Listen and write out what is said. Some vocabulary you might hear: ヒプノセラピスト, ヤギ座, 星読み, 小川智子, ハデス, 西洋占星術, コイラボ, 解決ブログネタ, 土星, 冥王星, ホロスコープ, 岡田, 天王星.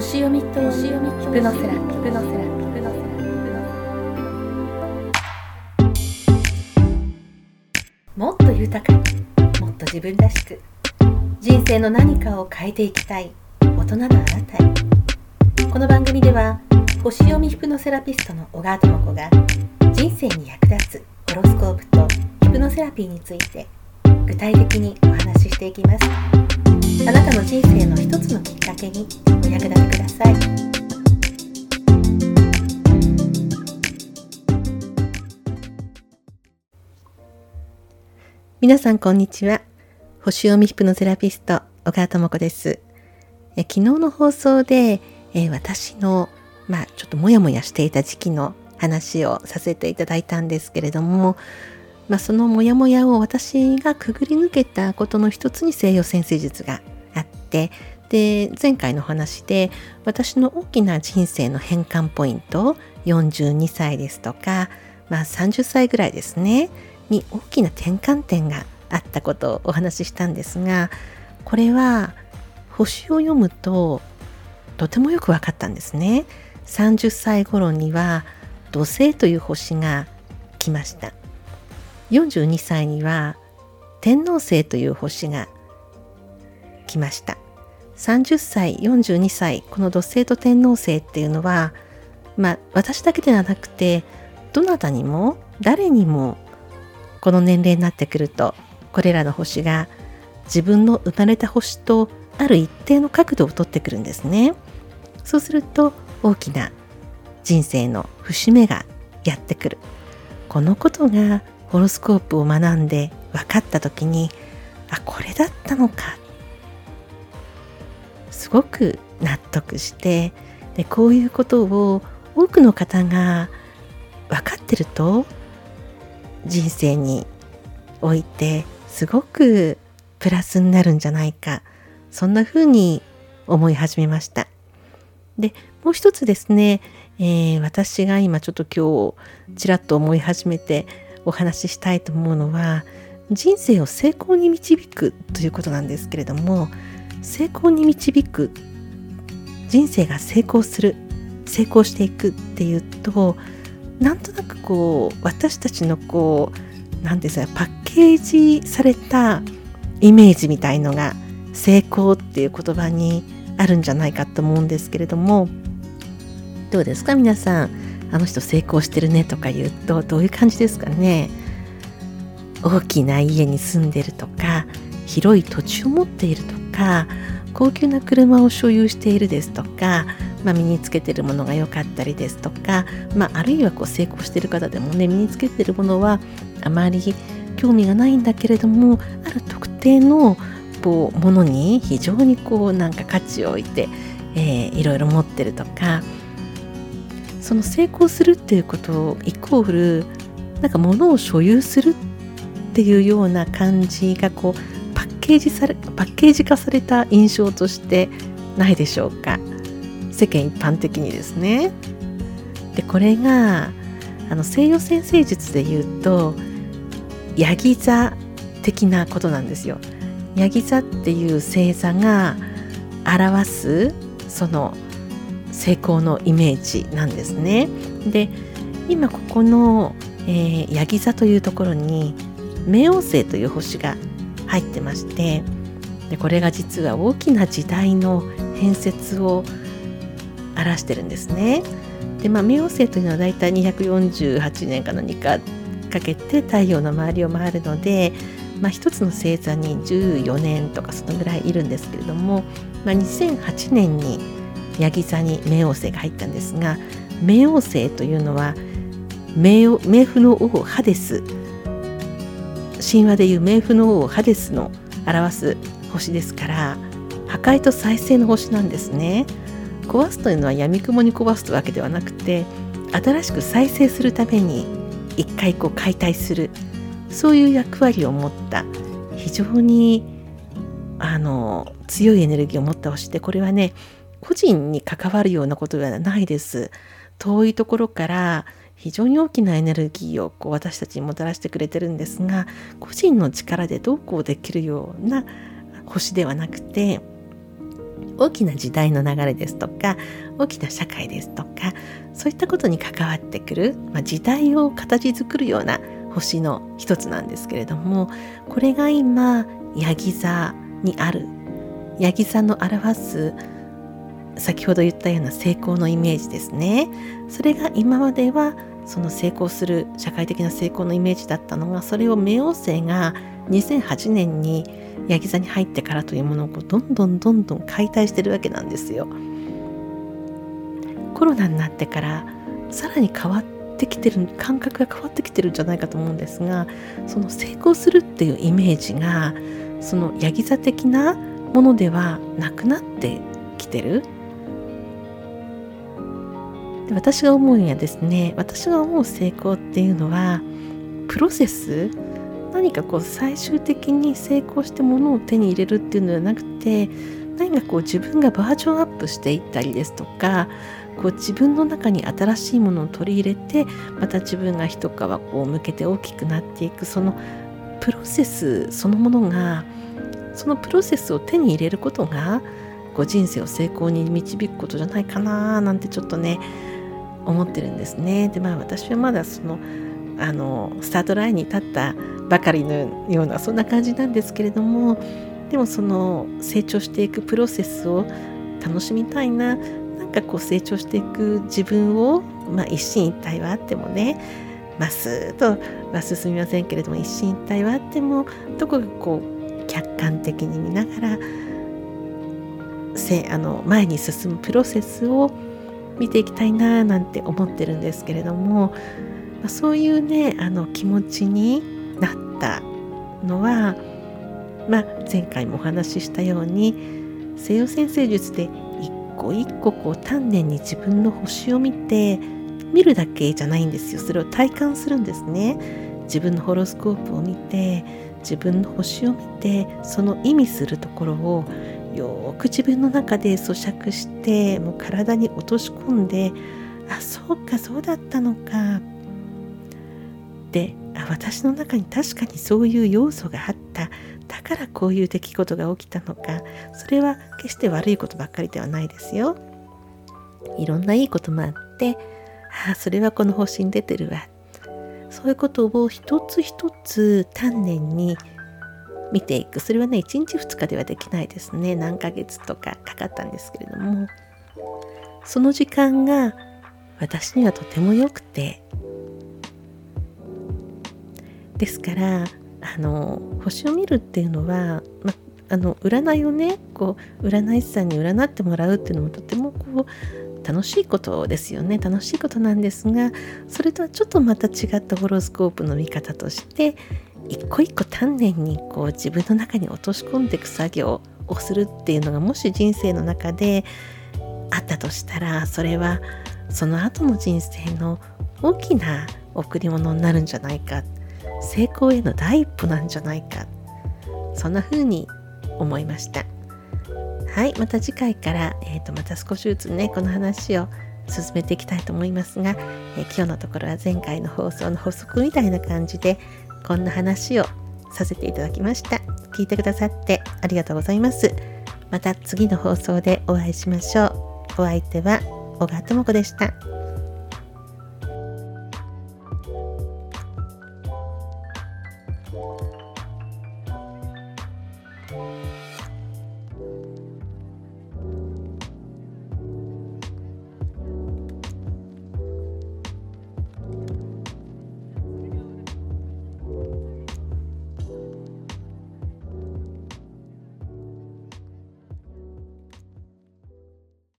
星読みとプノセラもっと豊かに、もっと自分らしく人生の何かを変えていきたい大人のあなたへ。この番組では星読みヒプノセラピストの小川智子が人生に役立つホロスコープとヒプノセラピーについて具体的にお話ししていきます。あなたの人生の一つのきっかけにお役立てください。皆さんこんにちは。星読みヒプノセラピスト小川智子です。昨日の放送で私のちょっとモヤモヤしていた時期の話をさせていただいたんですけれども、そのモヤモヤを私がくぐり抜けたことの一つに西洋占星術があって、で前回の話で私の大きな人生の変換ポイント42歳ですとか、30歳ぐらいですねに大きな転換点があったことをお話ししたんですが、これは星を読むととてもよく分かったんですね。30歳頃には土星という星が来ました。42歳には天王星という星が来ました。30歳、42歳、この土星と天王星っていうのは、私だけではなくてどなたにも誰にもこの年齢になってくるとこれらの星が自分の生まれた星とある一定の角度をとってくるんですね。そうすると大きな人生の節目がやってくる。このことがホロスコープを学んで分かった時に、これだったのか、すごく納得して、でこういうことを多くの方が分かってると人生においてすごくプラスになるんじゃないか、そんな風に思い始めました。でもう一つですね、私が今ちょっと今日ちらっと思い始めてお話ししたいと思うのは、人生を成功に導くということなんですけれども、成功に導く、人生が成功する、成功していくっていうと、なんとなく私たちのなんですか、パッケージされたイメージみたいのが成功っていう言葉にあるんじゃないかと思うんですけれども、どうですか皆さん、あの人成功してるねとか言うとどういう感じですかね。大きな家に住んでるとか、広い土地を持っているとか、高級な車を所有しているですとか、身につけているものが良かったりですとか、あるいは成功している方でもね、身につけているものはあまり興味がないんだけれども、ある特定のものに非常に価値を置いて、いろいろ持ってるとか、その成功するっていうことイコール物を所有するっていうような感じがパッケージ化された印象としてないでしょうか、世間一般的にですね。でこれが西洋占星術でいうとヤギ座的なことなんですよ。ヤギ座っていう星座が表すその成功のイメージなんですね。で今ここの、ヤギ座というところに冥王星という星が入ってまして、でこれが実は大きな時代の変節を表してるんですね。で冥王星というのはだいたい248年か何かかけて太陽の周りを回るので、一つの星座に14年とかそのぐらいいるんですけれども、2008年にヤギ座に冥王星が入ったんですが、冥王星というのは冥府の王ハデス、神話でいう冥府の王ハデスの表す星ですから、破壊と再生の星なんですね。壊すというのは闇雲に壊すというわけではなくて、新しく再生するために一回解体する、そういう役割を持った、非常に強いエネルギーを持った星で、これはね個人に関わるようなことではないです。遠いところから非常に大きなエネルギーを私たちにもたらしてくれてるんですが、個人の力でどうできるような星ではなくて、大きな時代の流れですとか大きな社会ですとかそういったことに関わってくる、時代を形作るような星の一つなんですけれども、これが今ヤギ座にある、ヤギ座の表す先ほど言ったような成功のイメージですね。それが今まではその成功する社会的な成功のイメージだったのが、それを冥王星が2008年にヤギ座に入ってからというものをどんどん解体してるわけなんですよ。コロナになってからさらに変わってきてる、感覚が変わってきてるんじゃないかと思うんですが、その成功するっていうイメージがそのヤギ座的なものではなくなってきてる。私が思うにはですね、私が思う成功っていうのはプロセス、何か最終的に成功して物を手に入れるっていうのではなくて、何か自分がバージョンアップしていったりですとか、自分の中に新しいものを取り入れて、また自分が一皮向けて大きくなっていく、そのプロセスそのものが、そのプロセスを手に入れることが人生を成功に導くことじゃないかななんてちょっとね思ってるんですね。で、私はまだスタートラインに立ったばかりのようなそんな感じなんですけれども、でもその成長していくプロセスを楽しみたいな、なんか成長していく自分を、一進一退はあってもね、スーッとは進みませんけれども、一進一退はあってもどこか客観的に見ながら前に進むプロセスを見ていきたいななんて思ってるんですけれども、そういうね気持ちになったのは、前回もお話ししたように西洋占星術で一個一個丹念に自分の星を見るだけじゃないんですよ。それを体感するんですね。自分のホロスコープを見て、自分の星を見て、その意味するところをよく自分の中で咀嚼して、もう体に落とし込んで、そうかそうだったのかで、私の中に確かにそういう要素があった、だからこういう出来事が起きたのか。それは決して悪いことばっかりではないですよ。いろんないいこともあって、それはこの方針出てるわ、そういうことを一つ一つ丹念に見ていく。それはね、1日2日ではできないですね。何ヶ月とかかかったんですけれども、その時間が私にはとても良くて、ですから星を見るっていうのは、占いをね占い師さんに占ってもらうっていうのもとても楽しいことですよね。楽しいことなんですが、それとはちょっとまた違ったホロスコープの見方として、一個一個丹念に自分の中に落とし込んでいく作業をするっていうのが、もし人生の中であったとしたら、それはその後の人生の大きな贈り物になるんじゃないか、成功への第一歩なんじゃないか、そんな風に思いました。はい、また次回から、また少しずつねこの話を進めていきたいと思いますが、今日のところは前回の放送の補足みたいな感じでこんな話をさせていただきました。聞いてくださってありがとうございます。また次の放送でお会いしましょう。お相手は小川智子でした。